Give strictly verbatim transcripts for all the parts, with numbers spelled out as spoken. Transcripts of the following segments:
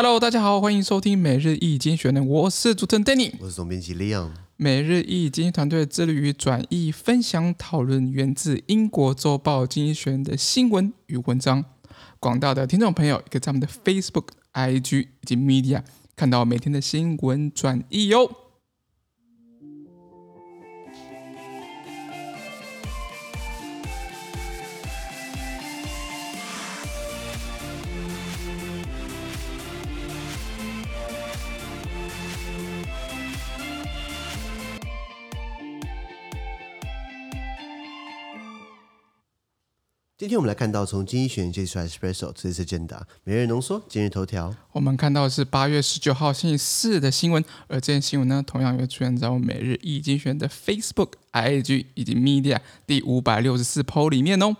Hello， 大家好，欢迎收听每日译经学人，我是主持人 Danny， 我是总编辑 Leon。每日译经团队致力于转译、分享、讨论源自英国周报《经学人》的新闻与文章。广大的听众朋友可以在他们的 Facebook、I G 以及 Media 看到每天的新闻转译哟。今天我们来看到从精选接出来 Espresso 这次 Agenda 每日浓缩今日头条。我们看到的是八月十九号星期四的新闻，而这件新闻呢，同样也出现在我们每日一精选的 Facebook、I G 以及 Media 第五百六十四 po 里面哦。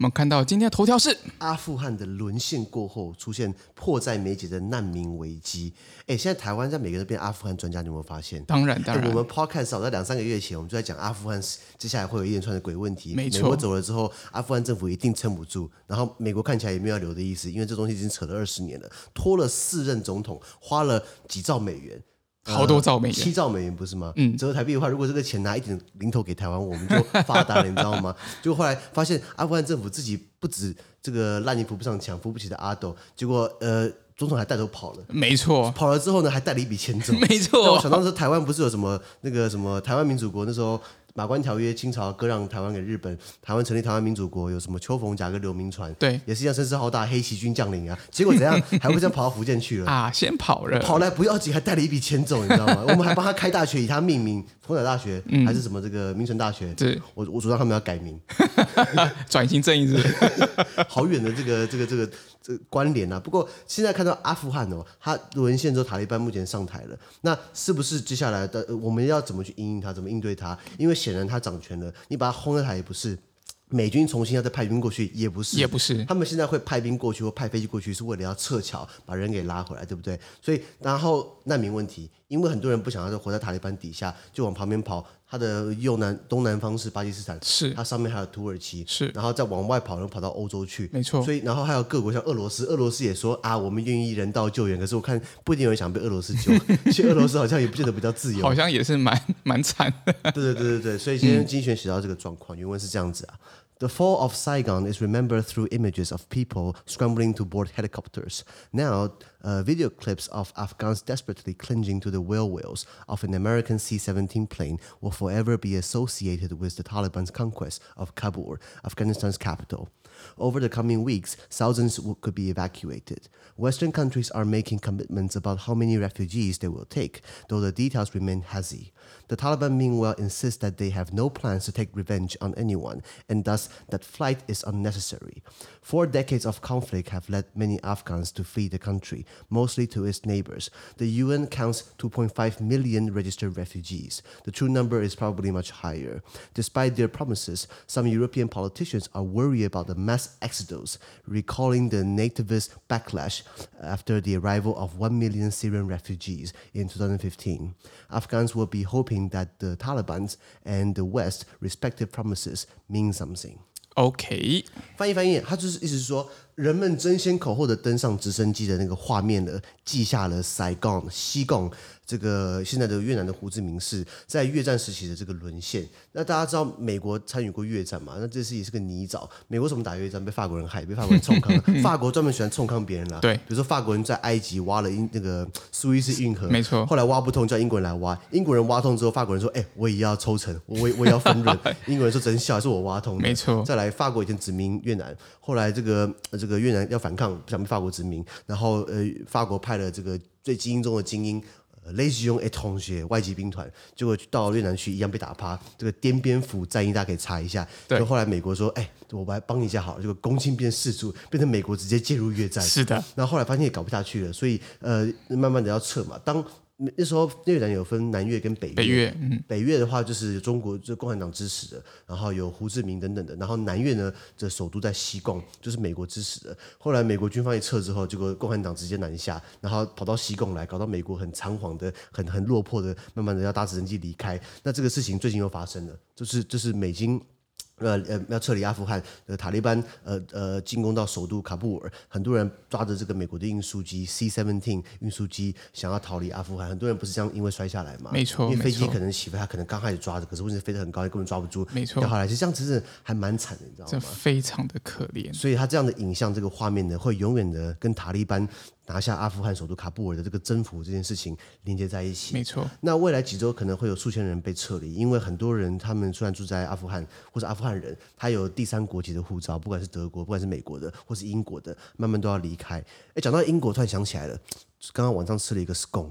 我们看到今天的头条是阿富汗的沦陷过后出现迫在眉睫的难民危机。哎，现在台湾在每个人变阿富汗专家，你有没有发现？当然，当然。我们 podcast 早在两三个月前，我们就在讲阿富汗接下来会有一连串的鬼问题。没错，美国走了之后，阿富汗政府一定撑不住。然后美国看起来也没有要留的意思，因为这东西已经扯了二十年了，拖了四任总统，花了几兆美元。好多兆美元，七、呃、兆美元不是吗？嗯，折合台币的话，如果这个钱拿一点零头给台湾，我们就发达了，你知道吗？就后来发现阿富汗政府自己不止这个烂泥扶不上墙，扶不起的阿斗，结果呃，总统还带头跑了，没错，跑了之后呢，还带了一笔钱走，没错。我想到那时候台湾不是有什么那个什么台湾民主国那时候。马关条约，清朝割让台湾给日本，台湾成立台湾民主国，有什么邱逢甲跟刘铭传，对，也是一样声势浩大，黑旗军将领啊，结果怎样，还会这样跑到福建去了啊，先跑了，跑来不要紧，还带了一笔钱走，你知道吗？我们还帮他开大学，以他命名，逢甲大学、嗯、还是什么这个民权大学，对，我我主张他们要改名，转型正义是不是？好远的这个这个这个。呃、关联啊，不过现在看到阿富汗哦，他沦陷之后，塔利班目前上台了，那是不是接下来的、呃、我们要怎么去因应他，怎么应对他？因为显然他掌权了，你把他轰下台也不是，美军重新要再派兵过去也不是，也不是，他们现在会派兵过去或派飞机过去，是为了要撤侨，把人给拉回来，对不对？所以然后难民问题，因为很多人不想要活在塔利班底下，就往旁边跑。它的右南东南方是巴基斯坦，是它上面还有土耳其，是，然后再往外跑，然后跑到欧洲去，没错。所以然后还有各国像俄罗斯，俄罗斯也说啊，我们愿意人道救援，可是我看不一定有人想被俄罗斯救，其实俄罗斯好像也不见得比较自由，好像也是蛮蛮惨的。对对对对，所以今天精选写到这个状况，原文是这样子啊。The fall of Saigon is remembered through images of people scrambling to board helicopters. Now, uh, video clips of Afghans desperately clinging to the whale whales of an American C seventeen plane will forever be associated with the Taliban's conquest of Kabul, Afghanistan's capital. Over the coming weeks, thousands could be evacuated. Western countries are making commitments about how many refugees they will take, though the details remain hazy. The Taliban, meanwhile, insist that they have no plans to take revenge on anyone, and thus that flight is unnecessary. Four decades of conflict have led many Afghans to flee the country, mostly to its neighbors. The U N counts two point five million registered refugees. The true number is probably much higher. Despite their promises, some European politicians are worried about the mass exodus, recalling the nativist backlash after the arrival of one million Syrian refugees in two thousand fifteen. Afghans will be hoping that the Taliban and the West's respective promises mean something. OK， 翻译翻译，他就是意思是说，人们争先恐后的登上直升机的那个画面呢，记下了 Saigon 西贡这个现在的越南的胡志明市在越战时期的这个沦陷。那大家知道美国参与过越战嘛？那这次也是个泥沼。美国怎么打越战？被法国人害，被法国人冲康。法国专门喜欢冲康别人啦。对，比如说法国人在埃及挖了那个苏伊士运河，没错。后来挖不通，叫英国人来挖。英国人挖通之后，法国人说：“哎、欸，我也要抽成，我也我也要分润。”英国人说：“真笑，是我挖通的。”没错。再来。法国以前殖民越南，后来这个这个越南要反抗，不想被法国殖民，然后呃，法国派了这个最精英中的精英。雷吉翁 et Tongje 外籍兵团，结果到越南去一样被打趴。这个滇边府战役大家可以查一下。对，后来美国说：“哎、欸，我来帮你一下好了。”这个公卿变世主，变成美国直接介入越战。是的。然后后来发现也搞不下去了，所以呃，慢慢的要撤嘛。当那时候越南有分南越跟北越，北越，嗯、北越的话就是中国就共产党支持的，然后有胡志明等等的。然后南越呢的首都在西贡，就是美国支持的。后来美国军方一撤之后，结果共产党直接南下，然后跑到西贡来，搞到美国很仓皇的、很很落魄的，慢慢的要搭直升机离开。那这个事情最近又发生了，就是就是美军。呃呃要撤离阿富汗，呃、塔利班呃呃进攻到首都喀布尔，很多人抓着这个美国的运输机 C 十七 运输机想要逃离阿富汗，很多人不是这样因为摔下来嘛？没错，因为飞机可能起飞，他可能刚开始抓着，可是问题飞得很高，根本抓不住，没错，掉下来，其实这样真的还蛮惨的，你知道吗？这非常的可怜。所以他这样的影像，这个画面呢，会永远的跟塔利班拿下阿富汗首都喀布尔的这个征服这件事情连接在一起，没错。那未来几周可能会有数千人被撤离，因为很多人他们虽然住在阿富汗或者阿富汗人，他有第三国籍的护照，不管是德国，不管是美国的，或是英国的，慢慢都要离开。哎，讲到英国，突然想起来了，刚刚晚上吃了一个 scone。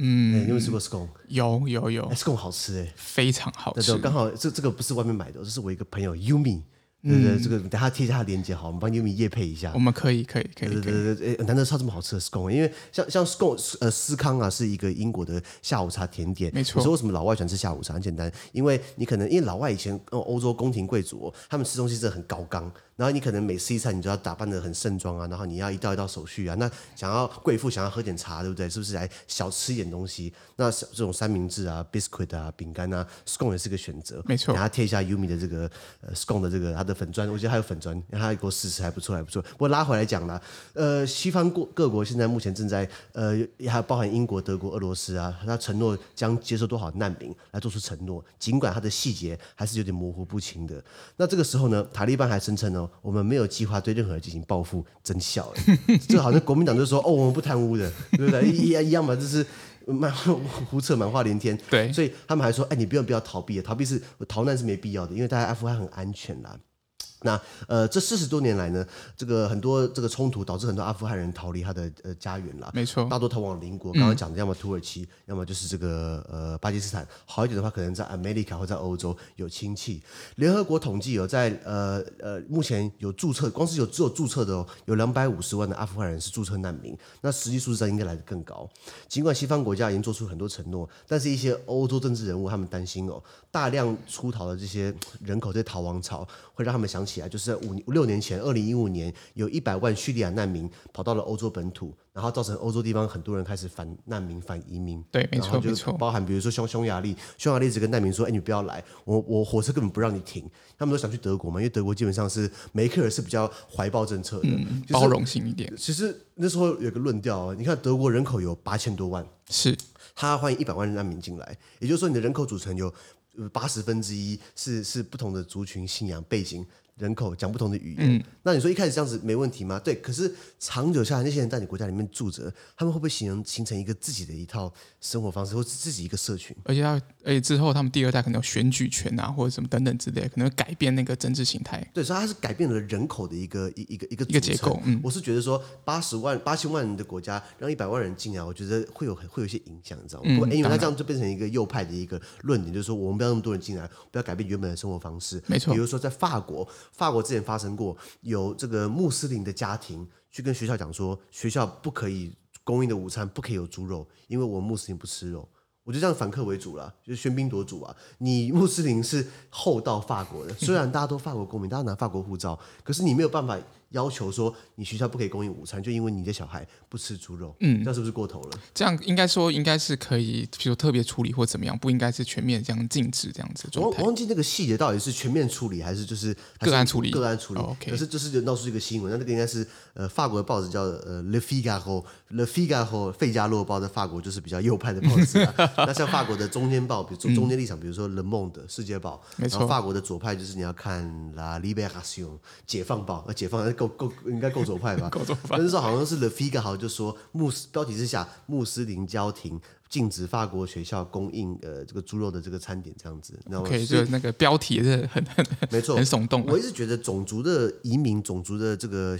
嗯，你有没有吃过 scone？ 有有有 ，scone 好吃哎、欸，非常好吃。对对，刚好这这个不是外面买的，这是我一个朋友 Yumi。对对，嗯、这个等下贴一下链接好，我们帮 Yumi 业配一下。我们可以可以可以。对对对，难得吃到这么好吃的 scone， 因为像像 scone 呃司康啊是一个英国的下午茶甜点，没错。你说为什么老外喜欢吃下午茶？很简单，因为你可能因为老外以前欧洲宫廷贵族、哦，他们吃东西真的很高纲。然后你可能每次一餐你就要打扮得很盛装啊，然后你要一道一道手续啊，那想要贵妇想要喝点茶对不对，是不是来小吃一点东西，那这种三明治啊 biscuit 啊饼干啊 scone 也是个选择，没错。然后贴一下 Yumi 的这个、呃、scone 的这个他的粉砖，我觉得还有粉砖他给我试试还不错还不错。不过拉回来讲啦，呃，西方各国现在目前正在呃，还包含英国德国俄罗斯啊，他承诺将接受多少难民来做出承诺，尽管他的细节还是有点模糊不清的。那这个时候呢，塔利班还声称哦我们没有计划对任何人进行报复，真笑了。就好像国民党就说哦，我们不贪污的，对不对？一样嘛，就是胡扯满话连天。对，所以他们还说，哎，你不用不要逃避，逃避是逃难是没必要的，因为大家阿富汗很安全啦。那呃，这四十多年来呢，这个很多这个冲突导致很多阿富汗人逃离他的、呃、家园啦，没错，大多逃往邻国。刚刚讲的，要么土耳其，嗯、要么就是这个呃巴基斯坦，好一点的话，可能在 America 或在欧洲有亲戚。联合国统计有在呃呃，目前有注册，光是有只有注册的哦，有两百五十万的阿富汗人是注册难民，那实际数字应该来得更高。尽管西方国家已经做出很多承诺，但是一些欧洲政治人物他们担心哦，大量出逃的这些人口，这些逃亡潮会让他们想起。起来就是五六年前，二零一五年有一百万叙利亚难民跑到了欧洲本土，然后造成欧洲地方很多人开始反难民、反移民。对，没错，没错。包含比如说匈牙利，匈牙利只跟难民说：“哎，你不要来，我我火车根本不让你停。”他们都想去德国嘛，因为德国基本上是梅克尔是比较怀抱政策的，嗯就是、包容性一点。其实那时候有个论调、哦，你看德国人口有八千多万，是他欢迎一百万难民进来，也就是说你的人口组成有八十分之一是是不同的族群、信仰、背景。人口讲不同的语言、嗯、那你说一开始这样子没问题吗？对，可是长久下来那些人在你国家里面住着，他们会不会形成形成一个自己的一套生活方式，或是自己一个社群，而且他而且之后他们第二代可能有选举权啊，或者什么等等之类的，可能会改变那个政治形态。对，所以它是改变了人口的一个一个一个一个结构、嗯、我是觉得说八十万八千万人的国家让一百万人进来，我觉得会有会有一些影响，你知道吗、嗯、因为他这样就变成一个右派的一个论点，就是说我们不要那么多人进来，不要改变原本的生活方式。没错，比如说在法国法国之前发生过有这个穆斯林的家庭去跟学校讲说，学校不可以供应的午餐不可以有猪肉，因为我穆斯林不吃肉。我就这样反客为主啦，就是喧宾夺主啊！你穆斯林是厚道法国的，虽然大家都法国公民，大家拿法国护照，可是你没有办法要求说你学校不可以供应午餐，就因为你的小孩不吃猪肉，嗯，这是不是过头了？这样应该说应该是可以，比如特别处理或怎么样，不应该是全面这样禁止这样子的状态。我忘记那个细节到底是全面处理还是就是个案处理，个案处理。哦 okay、可是这是闹出一个新闻，那那个应该是呃法国的报纸叫呃 Le Figaro， Le Figaro 费加洛报，在法国就是比较右派的报纸啊。那像法国的中间报，比如说中间立场，比如说 Le Monde 世界报，然后法国的左派就是你要看 La Libération 解放报，呃，解放。够够应该够左派吧？够左派。但是好像是 Le Figaro 就说穆斯标题之下，穆斯林家庭禁止法国学校供应呃这个猪肉的这个餐点这样子。OK， 就那个标题也是很很没错，很耸动、啊。我一直觉得种族的移民、种族的这个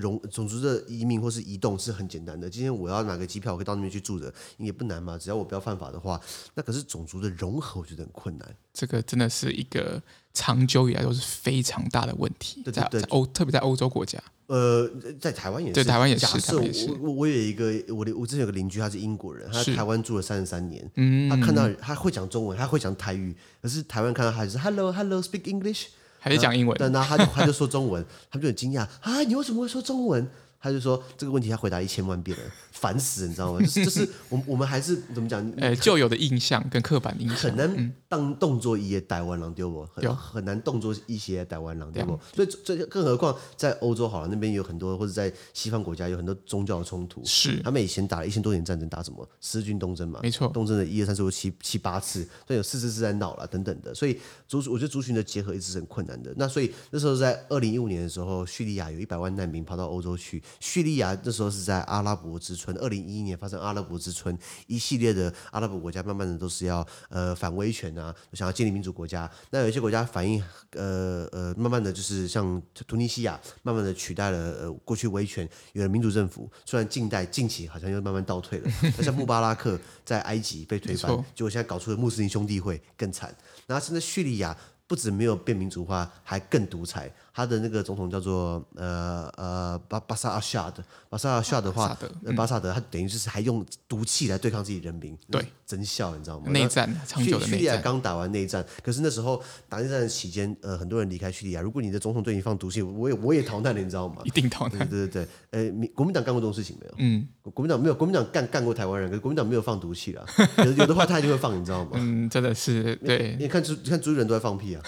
融、呃、种族的移民或是移动是很简单的。今天我要拿个机票，我可以到那边去住着，也不难嘛。只要我不要犯法的话，那可是种族的融合，我觉得很困难。这个真的是一个长久以来都是非常大的问题，对对对，在欧特别在欧洲国家，呃，在台湾也是，对台湾也是。假设 我, 我有一个我我之前有个邻居，他是英国人，他在台湾住了三十三年，嗯，他看到他会讲中文，他会讲台语，可是台湾看到他就是 Hello Hello Speak English， 还是讲英文，然后他就他就说中文，他们就很惊讶啊，你为什么会说中文？他就说这个问题他回答一千万遍了，烦死了，你知道吗？就是、就是、我, 我们还是怎么讲、欸、旧有的印象跟刻板印象很难当动作一些台湾人，对不对？ 很, 很难动作一些台湾人，对不对？所以更何况在欧洲好了，那边有很多，或者在西方国家有很多宗教的冲突，是他们以前打了一千多年战争，打什么十字军东征嘛，没错，东征的一二三四五七七八次，所以有四次是在闹了等等的，所以族我觉得族群的结合一直是很困难的。那所以那时候在二零一五年的时候，叙利亚有一百万难民跑到欧洲去。叙利亚那时候是在阿拉伯之春，二零一一年发生阿拉伯之春，一系列的阿拉伯国家慢慢的都是要、呃、反威权啊，想要建立民主国家。那有一些国家反应呃呃，慢慢的就是像突尼西亚，慢慢的取代了、呃、过去威权，有了民主政府。虽然近代近期好像又慢慢倒退了，像穆巴拉克在埃及被推翻，结果现在搞出了穆斯林兄弟会更惨。然后现在叙利亚不止没有变民主化，还更独裁。他的那个总统叫做呃呃巴巴萨阿夏德，巴萨阿夏的话，巴萨德，他等于就是还用毒气来对抗自己人民，对，真笑，你知道吗？内战，长久的内战。叙利亚刚打完内战，可是那时候打内战期间，呃，很多人离开叙利亚。如果你的总统对你放毒气，我也我也逃难了，你知道吗？一定逃难。对对对，呃，国民党干过这种事情没有？嗯，国民党没有，国民党干干过台湾人，可是国民党没有放毒气啦。有有的话他一定会放，你知道吗？嗯，真的是对。你看，看主持人都在放屁啊。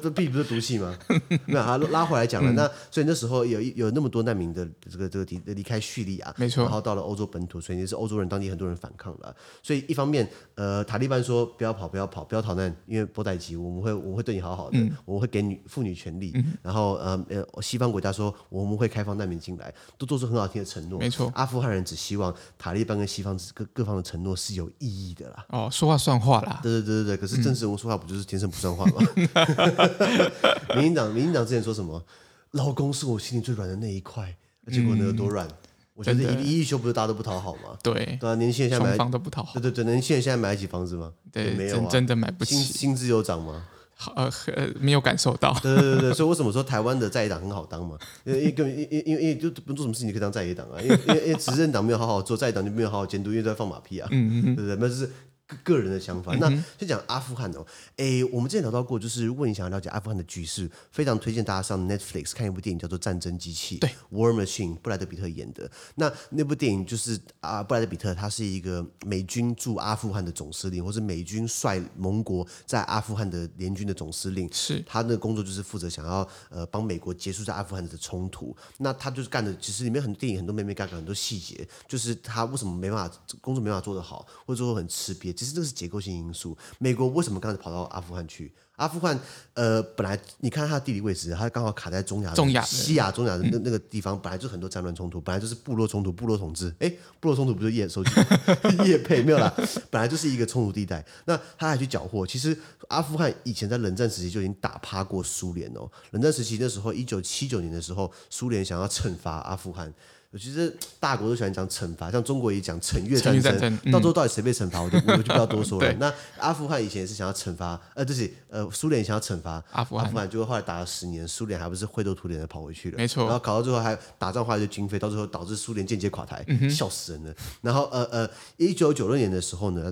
这屁不是毒气吗？没有啊，拉回来讲了。嗯、那所以那时候 有, 有那么多难民的这个这个离开叙利亚，没错，然后到了欧洲本土，所以也是欧洲人当地很多人反抗了。所以一方面，呃，塔利班说不要跑，不要跑，不要逃难，因为波代吉，我们会我们会对你好好的，嗯、我们会给女妇女权利。嗯、然后呃西方国家说我们会开放难民进来，都做出很好听的承诺，没错。阿富汗人只希望塔利班跟西方各各方的承诺是有意义的啦。哦，说话算话啦。对对对对对，可是政治人物说话不就是天生不算话吗？民进党，民进党之前说什么？劳工是我心里最软的那一块，结果呢有多软？嗯，我觉得一一修不是大家都不讨好吗？对，对啊，年轻人现在买，双方都不讨好。对对对，年轻人现在买得起房子吗？对，没有啊，真的买不起。薪薪资有涨吗？呃，没有感受到。对对对，所以为什么说台湾的在野党很好当嘛？因为根本因因因为就不做什么事情就可以当在野党啊，因为因为执政党没有好好做，在野党就没有好好监督，因为都在放马屁啊。嗯嗯，对不对？那就是。个人的想法。那先讲阿富汗哦，诶，我们之前聊到过，就是如果你想要了解阿富汗的局势，非常推荐大家上 Netflix 看一部电影叫做《战争机器》，对 ，War Machine， 布莱德比特演的。那那部电影就是啊，布莱德比特他是一个美军驻阿富汗的总司令，或是美军率盟国在阿富汗的联军的总司令。是，他的工作就是负责想要呃帮美国结束在阿富汗的冲突。那他就是干的，其实里面很多电影很多妹妹嘎嘎很多细节，就是他为什么没办法工作没办法做得好，或者说很吃瘪。其实这是结构性因素。美国为什么刚才跑到阿富汗去？阿富汗，呃，本来你看它的地理位置，它刚好卡在中亚、中亚、西亚、中亚的那个地方，嗯、本来就很多战乱冲突，本来就是部落冲突、部落统治。哎，部落冲突不是业收集业配没有啦，本来就是一个冲突地带。那他还去缴获。其实阿富汗以前在冷战时期就已经打趴过苏联哦。冷战时期那时候，一九七九年的时候，苏联想要惩罚阿富汗。其实大国都喜欢讲惩罚，像中国也讲惩越战争，战争嗯、到最后到底谁被惩罚，我就我就不要多说了。那阿富汗以前也是想要惩罚，呃，就是呃，苏联也想要惩罚阿富汗，阿富汗就后来打了十年，苏联还不是灰头土脸的跑回去了，没错。然后搞到最后还打仗花了经费，到最后导致苏联间接垮台，嗯、笑死人了。然后呃呃，一九九六年的时候呢。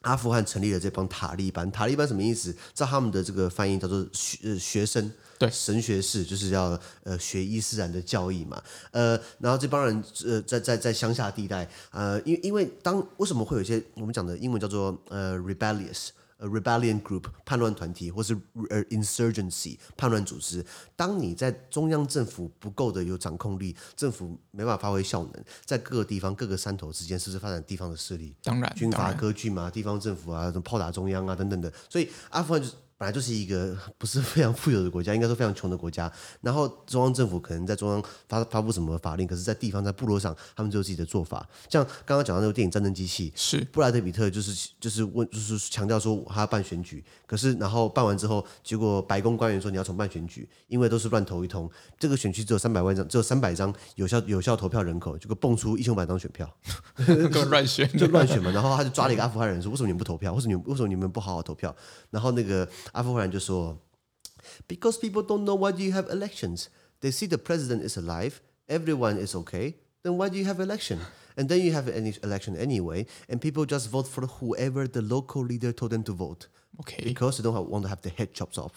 阿富汗成立了这帮塔利班，塔利班什么意思？照他们的这个翻译叫做 学,、呃、学生，对，神学士，就是要、呃、学伊斯兰的教义嘛。呃，然后这帮人、呃、在在在乡下地带，呃，因为因为当为什么会有一些我们讲的英文叫做呃 rebellious。Rebellion Group 叛乱团体，或是 Insurgency 叛乱组织。当你在中央政府不够的有掌控力，政府没办法发挥效能，在各个地方各个山头之间，是不是发展地方的势力？当然，军阀割据嘛，地方政府啊，炮打中央啊，等等的。所以阿富汗就是本来就是一个不是非常富有的国家，应该说非常穷的国家。然后中央政府可能在中央 发, 发布什么法令，可是在地方在部落上，他们就有自己的做法。像刚刚讲到那部电影《战争机器》，是布莱德比特就是就是问就是强调说他要办选举，可是然后办完之后，结果白宫官员说你要重办选举，因为都是乱投一通，这个选区只有三百万张，只有三百张有效有效投票人口，结果蹦出一千五百张选票，就乱选就乱选嘛。然后他就抓了一个阿富汗人说：“为什么你们不投票？为什么为什么你们不好好投票？”然后那个。阿富汗人就说 ，Because people don't know why you have elections. They see the president is alive, everyone is okay, then why do you have election? And then you have an election anyway, and people just vote for whoever the local leader told them to vote. Okay. Because they don't want to have their head chopped off.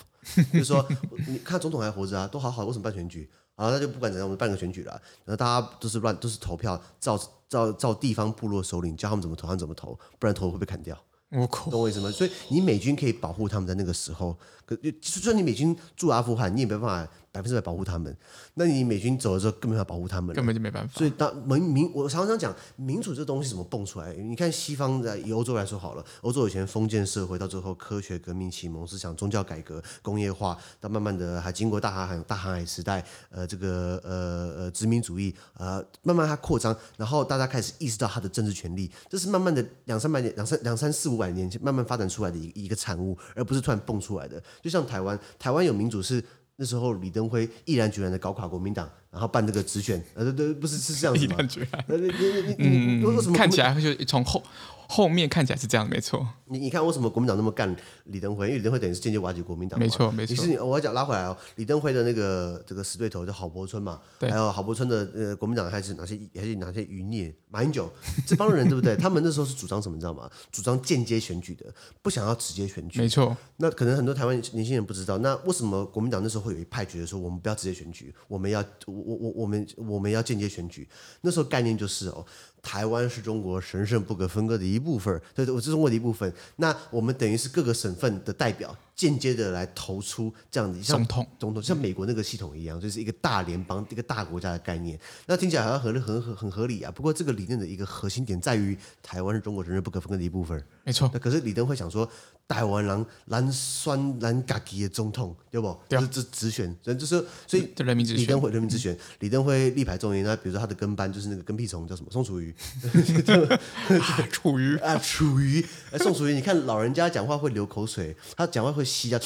就是说，你看总统还活着啊，都好好，为什么办选举？好，那就不管怎样，我们办个选举了。然后大家都是乱，都是投票，照照照地方部落首领教他们怎么投，他们怎么投，不然头会被砍掉。我靠，懂我意思吗？所以你美军可以保护他们在那个时候，可就算你美军驻阿富汗，你也没办法百分之百保护他们。那你美军走了之后，更没办法保护他们了，根本就没办法。所以当民民，我常常讲民主这东西怎么蹦出来？你看西方在以欧洲来说好了，欧洲以前封建社会，到最后科学革命、启蒙思想、宗教改革、工业化，到慢慢的还经过大航海、大航海时代，呃，这个呃呃殖民主义，呃，慢慢它扩张，然后大家开始意识到它的政治权利，这是慢慢的两三百年、两三两三四五。百年慢慢发展出来的一个产物，而不是突然蹦出来的。就像台湾，台湾有民主是那时候李登辉毅然决然的搞垮国民党，然后办那个直选，呃，对，不是是这样子吗？毅然决然，嗯，为什么看起来就从后后面看起来是这样，没错。你你看为什么国民党那么干李登辉？因为李登辉等于是间接瓦解国民党嘛，没错没错。其实我要讲拉回来哦，李登辉的那个这个死对头叫郝柏村嘛，还有郝柏村的呃国民党还是哪些还是哪些余孽马英九这帮人对不对？他们那时候是主张什么你知道吗？主张间接选举的，不想要直接选举，没错。那可能很多台湾年轻人不知道，那为什么国民党那时候会有一派觉得说我们不要直接选举，我们要我我我们我们要间接选举？那时候概念就是哦。台湾是中国神圣不可分割的一部分，对，我是中国的一部分。那我们等于是各个省份的代表，间接的来投出这样的像总统，总统像美国那个系统一样，就是一个大联邦、一个大国家的概念。那听起来好像很很很合理啊。不过这个理念的一个核心点在于，台湾是中国神圣不可分割的一部分，没错。可是李登辉想说，台湾人咱选咱家己的总统，对不？对、啊，这直选，就是所以人民直选，李登辉人民直选，嗯、李登辉力排众议。那比如说他的跟班就是那个跟屁虫叫什么宋楚瑜。啊，楚瑜啊，楚瑜！宋楚瑜，你看老人家讲话会流口水，他讲话会吸啊，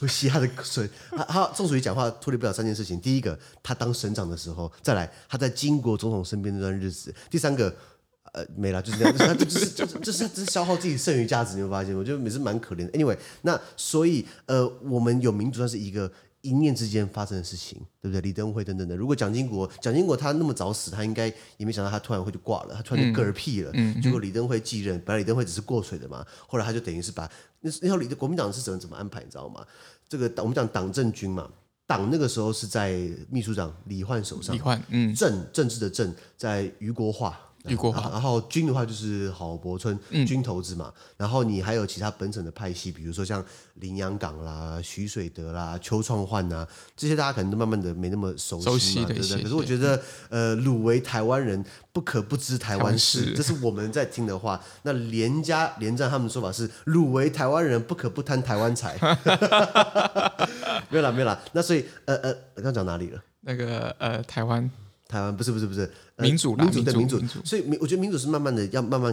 会吸他的水。他他宋楚瑜讲话脱离不了三件事情：第一个，他当省长的时候；再来，他在英国总统身边那段日子；第三个。呃，没啦，就是这样，就是他就是就是就是他只是消耗自己剩余价值，你会发现，我觉得每次蛮可怜的。Anyway， 那所以呃，我们有民主算是一个一念之间发生的事情，对不对？李登辉等等的，如果蒋经国，蒋经国他那么早死，他应该也没想到他突然会就挂了，他突然就嗝屁了。嗯、结果李登辉继任，本来李登辉只是过水的嘛，后来他就等于是把那那时候国民党是怎么怎么安排，你知道吗？这个我们讲党政军嘛。党那个时候是在秘书长李焕手上，李焕，嗯，政政治的政在于国化。然后, 然后军的话就是郝柏村、嗯、军头子嘛，然后你还有其他本省的派系，比如说像林洋港啦、徐水德啦、邱创焕啦，这些大家可能都慢慢的没那么熟悉嘛，熟悉对不对？可是我觉得呃，鲁为台湾人不可不知台湾事，这是我们在听的话。那连家连战他们的说法是鲁为台湾人不可不贪台湾财。没有啦没有啦，那所以呃呃，刚刚讲哪里了？那个呃，台湾。台湾不是不是不是、呃、民主啦，民主对民主，所以我觉得民主是慢慢的要慢慢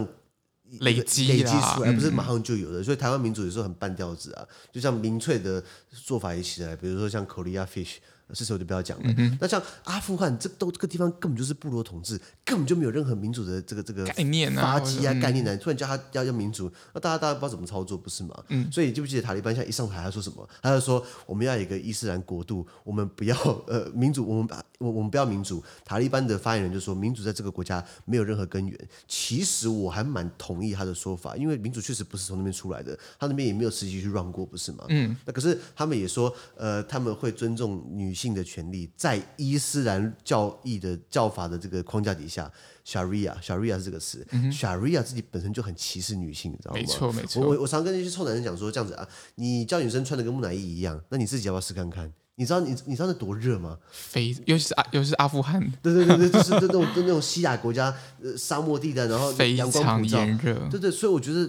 累积累积出来，不是马上就有的。嗯、所以台湾民主有时候很半吊子啊，就像民粹的做法也起来，比如说像 Korea Fish。是时候就不要讲了。嗯、那像阿富汗，这都这个地方根本就是部落统治，根本就没有任何民主的这个这个概念啊、发迹啊、概念啊。突然叫他要要民主，那大家大家不知道怎么操作，不是吗？嗯、所以你记不记得塔利班现在一上台，他说什么？他就说我们要一个伊斯兰国度，我们不要呃民主，我们我我们不要民主。塔利班的发言人就说，民主在这个国家没有任何根源。其实我还蛮同意他的说法，因为民主确实不是从那边出来的，他那边也没有实际去run过，不是吗？嗯、那可是他们也说，呃，他们会尊重女性。性的权利在伊斯兰教义的教法的这个框架底下 ，Sharia Sharia 是这个词、嗯、，Sharia 自己本身就很歧视女性，你知道吗？没错没错。我我常跟那些臭男人讲说，这样子啊，你叫女生穿的跟木乃伊一样，那你自己要不要试看看？你知道你你知道那多热吗？非尤其是阿尤其是阿富汗，对对对对，就是那种那种西亚国家、呃、沙漠地带，然后阳光普照，非常炎热，对对，所以我觉得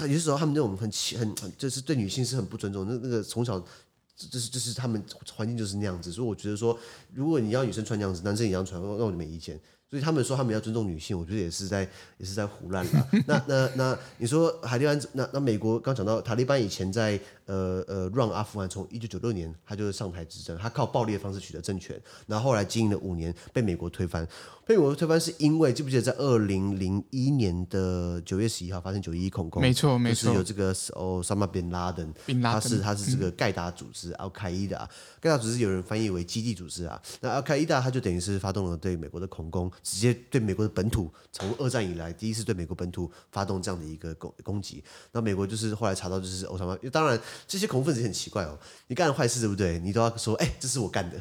有些时候他们那种很很就是对女性是很不尊重，那那个从小。就是就是他们环境就是那样子，所以我觉得说，如果你要女生穿那样子，男生也要穿，那我就没意见。所以他们说他们要尊重女性，我觉得也是在也是在胡乱了。那那那你说塔利班，那那美国刚讲到塔利班以前在呃呃 run 阿富汗，从一九九六年他就上台执政，他靠暴力的方式取得政权，然后后来经营了五年被美国推翻。被美国推翻是因为记不记得在二零零一年的九月十一号发生九一一恐攻？没错，没错，就是有这个 Osama Bin Laden， 他是他是这个盖达组织 Al Qaeda， 盖达组织有人翻译为基地组织啊。那 Al Qaeda 他就等于是发动了对美国的恐攻，直接对美国的本土，从二战以来第一次对美国本土发动这样的一个攻攻击。那美国就是后来查到就是 Osama， 当然这些恐怖分子也很奇怪哦，你干了坏事对不对？你都要说哎、欸，这是我干的。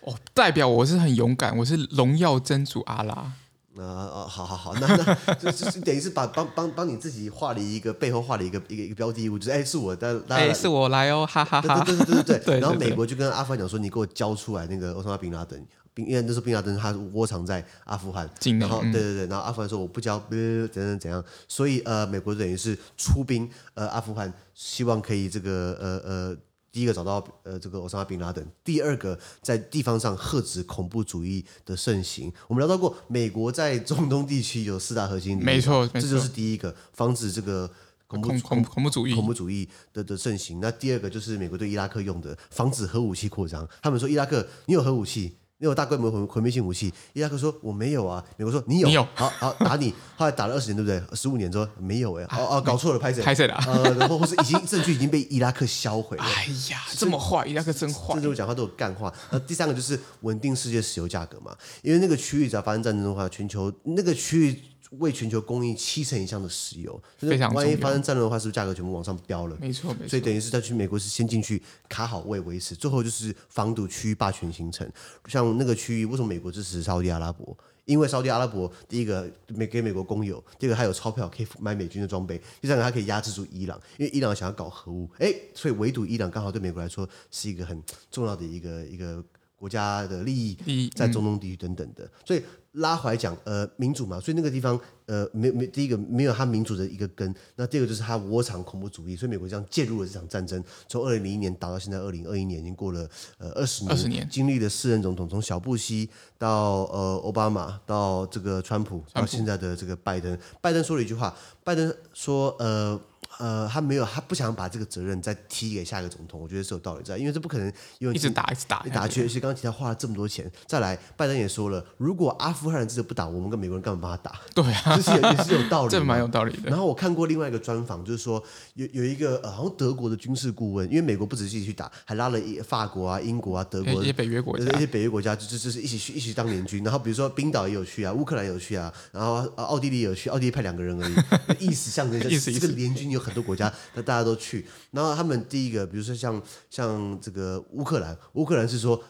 哦，代表我是很勇敢，我是荣耀真主阿拉。呃哦，好好好，那那就就是等于是把帮帮帮你自己画了一个背后画了一个一个一个标的物，就是哎是我的，哎是我来哦，哈哈哈。对对对对 对, 对。然后美国就跟阿富汗讲说，你给我交出来那个奥斯曼宾拉登，因为那时候宾拉登他窝藏在阿富汗，然后对对对，然后阿富汗说我不交，呃、怎样怎样，所以呃美国等于是出兵呃阿富汗，希望可以这个呃呃。第一个找到、呃、这个奥萨马宾拉登，第二个在地方上遏制恐怖主义的盛行。我们聊到过，美国在中东地区有四大核心，没错，这就是第一个，防止这个恐怖, 恐, 恐怖主义, 恐怖主義 的, 的盛行。那第二个就是美国对伊拉克用的，防止核武器扩张。他们说伊拉克，你有核武器，你有大规模毁灭性武器。伊拉克说我没有啊，美国说你有，你有，好好打你。后来打了二十年，对不对？十五年之后没有哎、欸，哦、啊啊、搞错了，拍谁？拍谁的、啊？呃，然后或是已经证据已经被伊拉克销毁了。哎呀，这么坏，伊拉克真坏。这种讲话都有干话。呃，第三个就是稳定世界石油价格嘛，因为那个区域只要发生战争的话，全球那个区域。为全球供应七成以上的石油，非常重要。万一发生战争的话，是不是价格全部往上飙了？没错，没错。所以等于是在去美国是先进去卡好位维持，最后就是防堵区域霸权形成。像那个区域，为什么美国支持沙特阿拉伯？因为沙特阿拉伯第一个给美国供油，第二个还有钞票可以买美军的装备，第三个它可以压制住伊朗，因为伊朗想要搞核武，哎，所以围堵伊朗刚好对美国来说是一个很重要的一个一个。国家的利益在中东地区等等的，所以拉回来讲，呃，民主嘛，所以那个地方，呃，没没第一个没有他民主的一个根，那第二个就是他窝藏恐怖主义，所以美国这样介入了这场战争，从二零零一年打到现在二零二一年，已经过了呃二十年， 二十年经历了四任总统，从小布希到呃奥巴马到这个川普，到现在的这个拜登，拜登说了一句话，拜登说呃。呃，他没有，他不想把这个责任再踢给下一个总统，我觉得是有道理在，因为这不可能因为一直打一直打一打去。而且刚刚提到花了这么多钱，再来拜登也说了，如果阿富汗人真的不打，我们跟美国人干嘛帮他打？对啊，这也是有道理，这蛮有道理的。然后我看过另外一个专访，就是说有有一个、呃、好像德国的军事顾问，因为美国不只是一起去打，还拉了法国啊、英国啊、德国一些北约国家，一些北约国家就是就是一起去一起当联军。然后比如说冰岛也有去啊，乌克兰也有去啊，然后奥地利也有去，奥地利派两个人而已，意思象征一下这个联军有。很多国家，那大家都去。然后他们第一个，比如说像像这个乌克兰，乌克兰是说，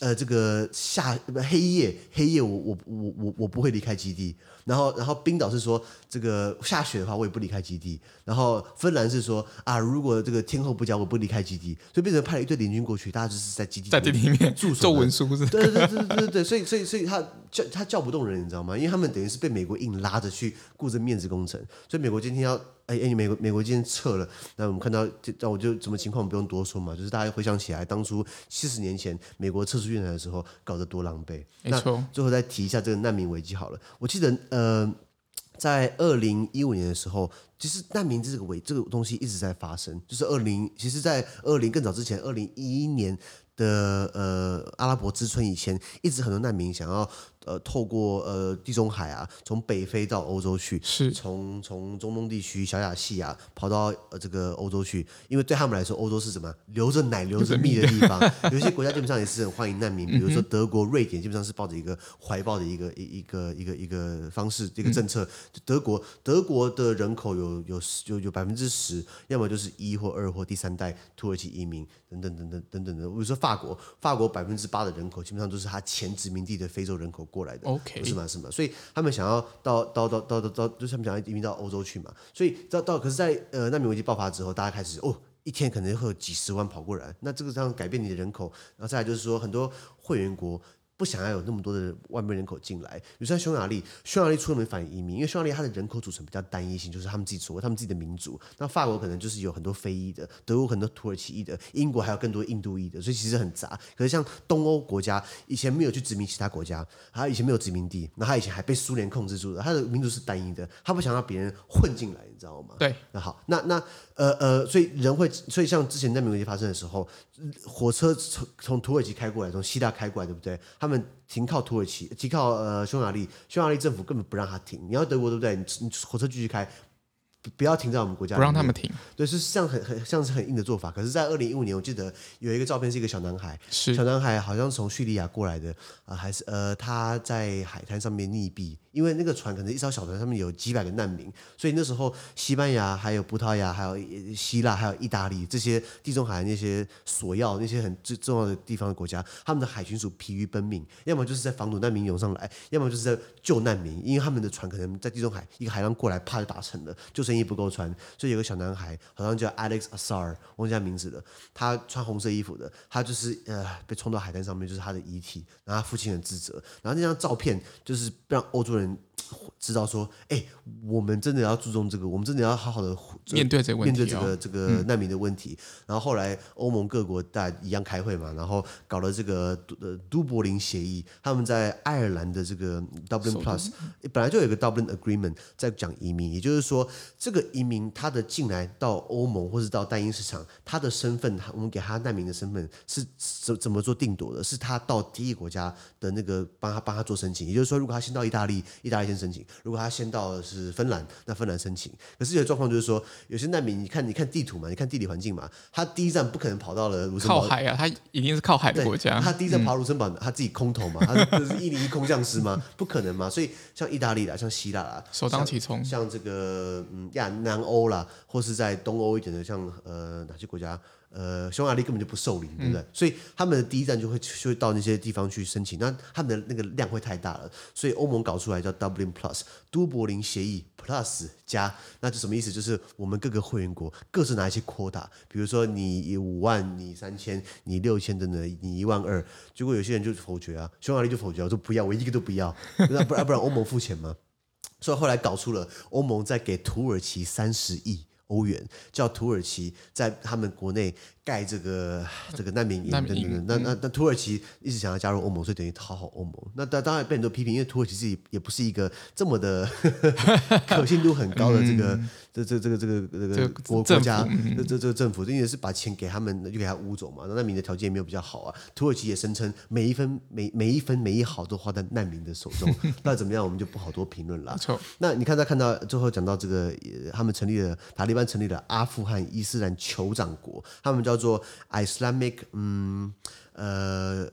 呃，这个下黑夜黑夜我，我我我我不会离开基地。然后然后冰岛是说，这个下雪的话，我也不离开基地。然后芬兰是说啊，如果这个天候不佳，我不离开基地。所以变成派了一队联军过去，大家就是在基地在基地里面驻守文书，是？对对对对对对，所以所以所以他叫他叫不动人，你知道吗？因为他们等于是被美国硬拉着去顾着面子工程，所以美国今天要。哎哎，美国美国今天撤了，那我们看到，那我就什么情况不用多说嘛，就是大家回想起来，当初七十年前美国撤出越南的时候，搞得多狼狈。没错。最后再提一下这个难民危机好了，我记得呃，在二零一五年的时候，其实难民这个危这个东西一直在发生，就是二零，其实在二零更早之前，二零一一年。的呃，阿拉伯之春以前，一直很多难民想要呃，透过呃地中海啊，从北非到欧洲去，是从从中东地区、小亚细亚跑到、呃、这个欧洲去，因为对他们来说，欧洲是什么流着奶、流着蜜的地方。有些国家基本上也是很欢迎难民，比如说德国、瑞典，基本上是抱着一个怀抱的一个一个一个一个方式、一个政策。嗯、德国德国的人口有有有有百分之十，要么就是一或二或第三代土耳其移民等等等等等等的，比如说法。法国，法国百分之八的人口基本上都是他前殖民地的非洲人口过来的， okay. 是吗？是吗？所以他们想要到到到到到，就是他们想要移民到欧洲去嘛。所以到到，可是在，在呃难民危机爆发之后，大家开始哦，一天可能会有几十万跑过来，那这个这样改变你的人口，然后再来就是说，很多会员国不想要有那么多的外面人口进来，比如说匈牙利，匈牙利出了反移民，因为匈牙利它的人口组成比较单一性，就是他们自己所谓他们自己的民族。那法国可能就是有很多非裔的，德国很多土耳其裔的，英国还有更多印度裔的，所以其实很杂。可是像东欧国家以前没有去殖民其他国家，他以前没有殖民地，那他以前还被苏联控制住的，他的民族是单一的，他不想让别人混进来，你知道吗？对。那好，那那呃呃，所以人会，所以像之前难民危机发生的时候，火车从土耳其开过来，从希腊开过来，对不对？他们停靠土耳其，停靠呃匈牙利，匈牙利政府根本不让他停。你要德国对不对？ 你, 你火车继续开，不要停在我们国家，不让他们停。对，是像很很像是很硬的做法。可是，在二零一五年，我记得有一个照片是一个小男孩，小男孩好像从叙利亚过来的，呃、还是呃他在海滩上面溺毙，因为那个船可能一艘小船上面有几百个难民，所以那时候西班牙、还有葡萄牙、还有希腊、还有意大利这些地中海那些索要那些很重要的地方的国家，他们的海巡署疲于奔命，要么就是在防堵难民涌上来，要么就是在救难民，因为他们的船可能在地中海一个海浪过来，啪就打沉了，就生意不够穿。所以有个小男孩，好像叫 Alex Assar， 忘记他名字了，他穿红色衣服的，他就是呃被冲到海滩上面，就是他的遗体，然后他父亲很自责，然后那张照片就是让欧洲人知道说，哎、欸，我们真的要注重这个，我们真的要好好的面对这个问题、哦、面对这个这个难民的问题。嗯、然后后来欧盟各国大家一样开会嘛，然后搞了这个呃都柏林协议，他们在爱尔兰的这个 Dublin Plus 本来就有一个 Dublin Agreement 在讲移民，也就是说这个移民他的进来到欧盟或是到单一市场，他的身份我们给他难民的身份是怎么做定夺的？是他到第一国家的那个帮他帮他做申请，也就是说如果他先到意大利，意大利先申请，如果他先到的是芬兰，那芬兰申请。可是有的状况就是说，有些难民你看你看地图嘛，你看地理环境嘛，他第一站不可能跑到了卢森堡，靠海啊，他一定是靠海的国家，他第一站跑卢森堡、嗯、他自己空投嘛，他是一零一空降师嘛，不可能嘛。所以像意大利啦，像希腊啦，首当其冲，像这个嗯亚南欧啦，或是在东欧一点的像呃哪些国家，呃，匈牙利根本就不受理，对不对？嗯、所以他们的第一站就会就会到那些地方去申请，那他们的那个量会太大了，所以欧盟搞出来叫 Dublin Plus 都柏林协议 Plus 加，那就什么意思？就是我们各个会员国各自拿一些 quota， 比如说你五万，你三千，你六千等等，你一万二，结果有些人就否决啊，匈牙利就否决、啊，我说不要，我一个都不要，那不然不然欧盟付钱吗？所以后来搞出了欧盟在给土耳其三十亿。欧元叫土耳其在他们国内盖这个这个难民营等等，那那那土耳其一直想要加入欧盟，所以等于讨好欧盟。那当然被很多批评，因为土耳其自己也不是一个这么的可信度很高的这个、嗯、这这这个这个这个国国家，这这这政府，因为是把钱给他们就给他污走嘛，那难民的条件也没有比较好啊。土耳其也声称每一分每每一分每一毫都花在难民的手中，那怎么样我们就不好多评论了。那你看他看到最后讲到这个，他们成立了塔利班。成立了阿富汗伊斯兰酋长国，他们叫做 Islamic、嗯呃、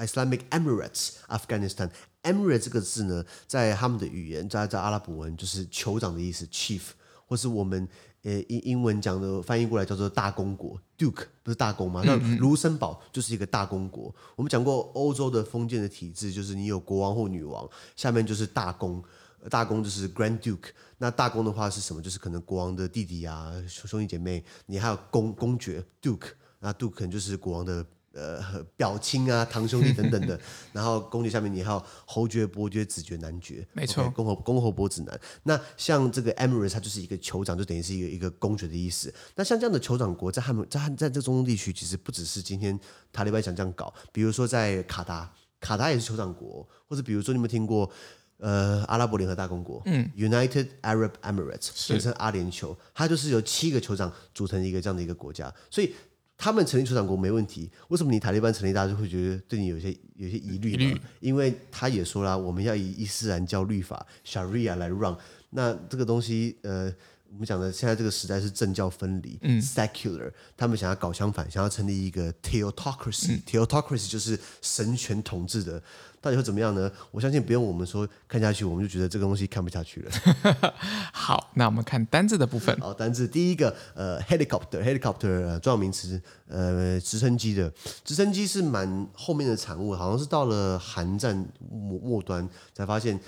Islamic Emirates Afghanistan。Emirate 这个字呢，在他们的语言，在在阿拉伯文就是酋长的意思 ，chief， 或是我们呃英文讲的翻译过来叫做大公国 ，Duke 不是大公吗？那卢森堡就是一个大公国。我们讲过，欧洲的封建的体制就是你有国王或女王，下面就是大公。大公就是 Grand Duke， 那大公的话是什么？就是可能国王的弟弟啊，兄弟姐妹。你还有公公爵 Duke， 那 Duke 可能就是国王的呃表亲啊、堂兄弟等等的。然后公爵下面你还有侯爵、伯爵、子爵、男爵，没错， okay， 公侯公侯伯子男。那像这个 Emirates， 它就是一个酋长，就等于是一个一个公爵的意思。那像这样的酋长国，在他们在在这中东地区，其实不只是今天塔利班想这样搞，比如说在卡达，卡达也是酋长国，或者比如说你有没有听过？呃，阿拉伯联合大公国、嗯、United Arab Emirates 简称阿联酋，它就是由七个酋长组成一个这样的一个国家，所以他们成立酋长国没问题。为什么你塔利班成立，大家就会觉得对你有些有些疑虑呢？因为他也说了，我们要以伊斯兰教律法 Sharia 来 run， 那这个东西呃。我们讲的现在这个时代是政教分离、嗯、secular， 他们想要搞相反，想要成立一个 theocracy、嗯、theocracy 就是神权统治的，到底会怎么样呢？我相信不用我们说看下去，我们就觉得这个东西看不下去了。好，那我们看单字的部分。好，单字第一个、呃、helicopter helicopter、呃、专有名词、呃、直升机的，直升机是蛮后面的产物，好像是到了韩战 末, 末端才发现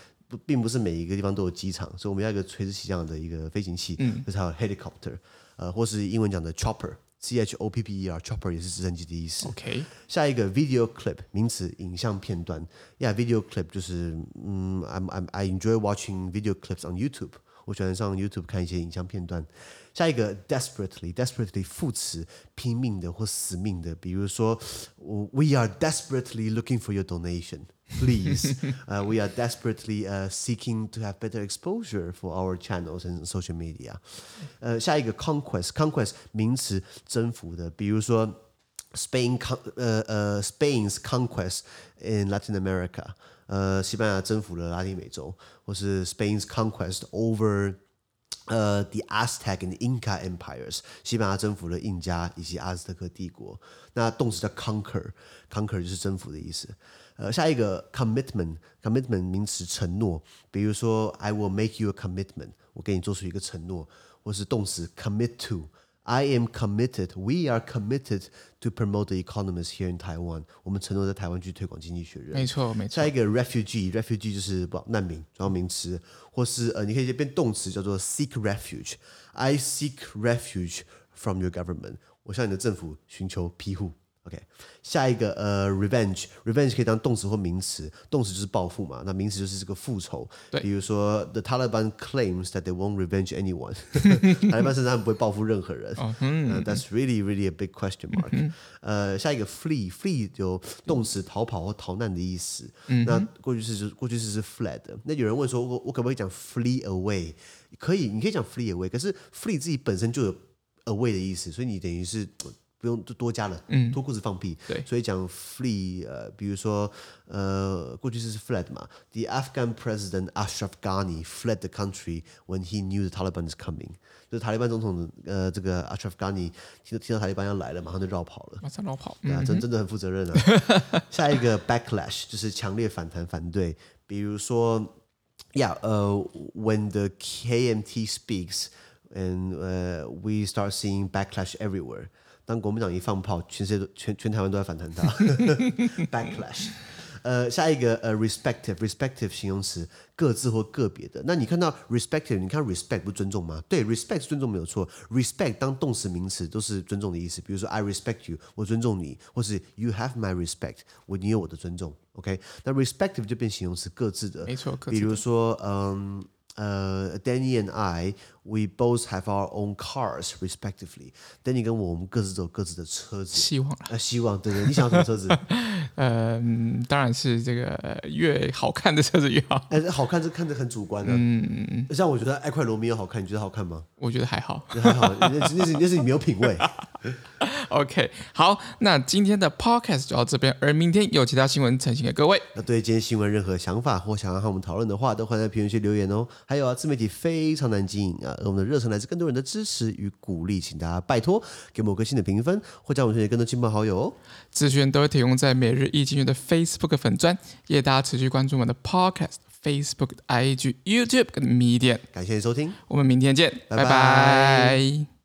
并不是每一个地方都有机场，所以我们要一个垂直起降的一个飞行器，嗯，就是还有 helicopter， 呃，或是英文讲的 chopper。C H O P P E R chopper 也是直升机的意思。 OK， 下一个 video clip 名词影像片段。 Yeah， video clip 就是、嗯、I'm, I'm, I enjoy watching video clips on YouTube， 我喜欢上 YouTube 看一些影像片段。下一个 desperately desperately 副词拼命的或死命的，比如说 We are desperately looking for your donation please， uh, we are desperately uh, seeking to have better exposure for our channels and social media。 呃，下一个 conquest conquest 名词征服的，比如说 Spain, uh, uh, Spain's conquest in Latin America, 呃，西班牙征服了拉丁美洲，或是 Spain's conquest over 呃、uh, the Aztec and the Inca empires， 西班牙征服了印加以及阿兹特克帝国。那动词叫 conquer， conquer 就是征服的意思。呃，下一个 commitment， commitment 名词承诺，比如说 I will make you a commitment， 我给你做出一个承诺，或是动词 commit to。I am committed. We are committed to promote the economists here in Taiwan. 我们承诺在台湾去推广经济学人。没错，没错。下一个 refugee，refugee refugee 就是难民，主要名词，或是呃，你可以变动词叫做 seek refuge. I seek refuge from your government. 我向你的政府寻求庇护。OK， 下一个呃 revenge，revenge revenge 可以当动词或名词，动词就是报复嘛，那名词就是这个复仇。对，比如说 The Taliban claims that they won't revenge anyone， 塔利班甚至他们不会报复任何人。Oh, hmm. uh, that's really really a big question mark。Mm-hmm. 呃，下一个 flee，flee flee 有动词逃跑或逃难的意思。Mm-hmm. 那过去式就是过去式是 fled。那有人问说，我我可不可以讲 flee away？ 可以，你可以讲 flee away， 可是 flee 自己本身就有 away 的意思，所以你等于是。不用多加了，脱裤子放屁。嗯、所以讲 flee，、呃、比如说，呃，过去式是 fled 嘛。The Afghan president Ashraf Ghani fled the country when he knew the Taliban is coming。就是塔利班总统，呃，这个 Ashraf Ghani 听到听到塔利班要来了，马上就绕跑了。马上绕跑，对啊，真真的很负责任啊。下一个 backlash 就是强烈反弹、反对，比如说 ，Yeah， 呃、uh, ，when the K M T speaks and、uh, we start seeing backlash everywhere。当国民党一放炮， 全, 全, 全台湾都在反弹他backlash。 呃，下一个呃 respective respective 形容词，各自或个别的。那你看到 respective， 你看 respect 不尊重吗？对， respect 是尊重没有错， respect 当动词名词都是尊重的意思。比如说 I respect you， 我尊重你，或是 You have my respect， 我你有我的尊重。OK， 那 respective 就变形容词，各自的。没错，各自的。比如说嗯。Uh, Danny and I, we both have our own cars, respectively. Danny 跟我，我们各自有各自的车子。希望、呃、希望，对对，你想要什么车子？呃，当然是这个越好看的车子越好。哎，好看是看得很主观的、啊。嗯，像我觉得爱快罗密欧好看，你觉得好看吗？我觉得还好，还好，那是那是你没有品味。OK， 好，那今天的 podcast 就到这边，而明天有其他新闻呈现给各位。那对今天新闻任何想法或想要和我们讨论的话，都欢迎在评论区留言哦。还有啊，自媒体非常难经营啊，而我们的热忱来自更多人的支持与鼓励，请大家拜托给某个新的评分，或将我们推荐更多亲朋好友哦。资讯都会提供在每日一经院的 Facebook 粉专，也大家持续关注我们的 podcast、Facebook、I G、YouTube 跟 Medium。感谢收听，我们明天见，拜拜。拜拜。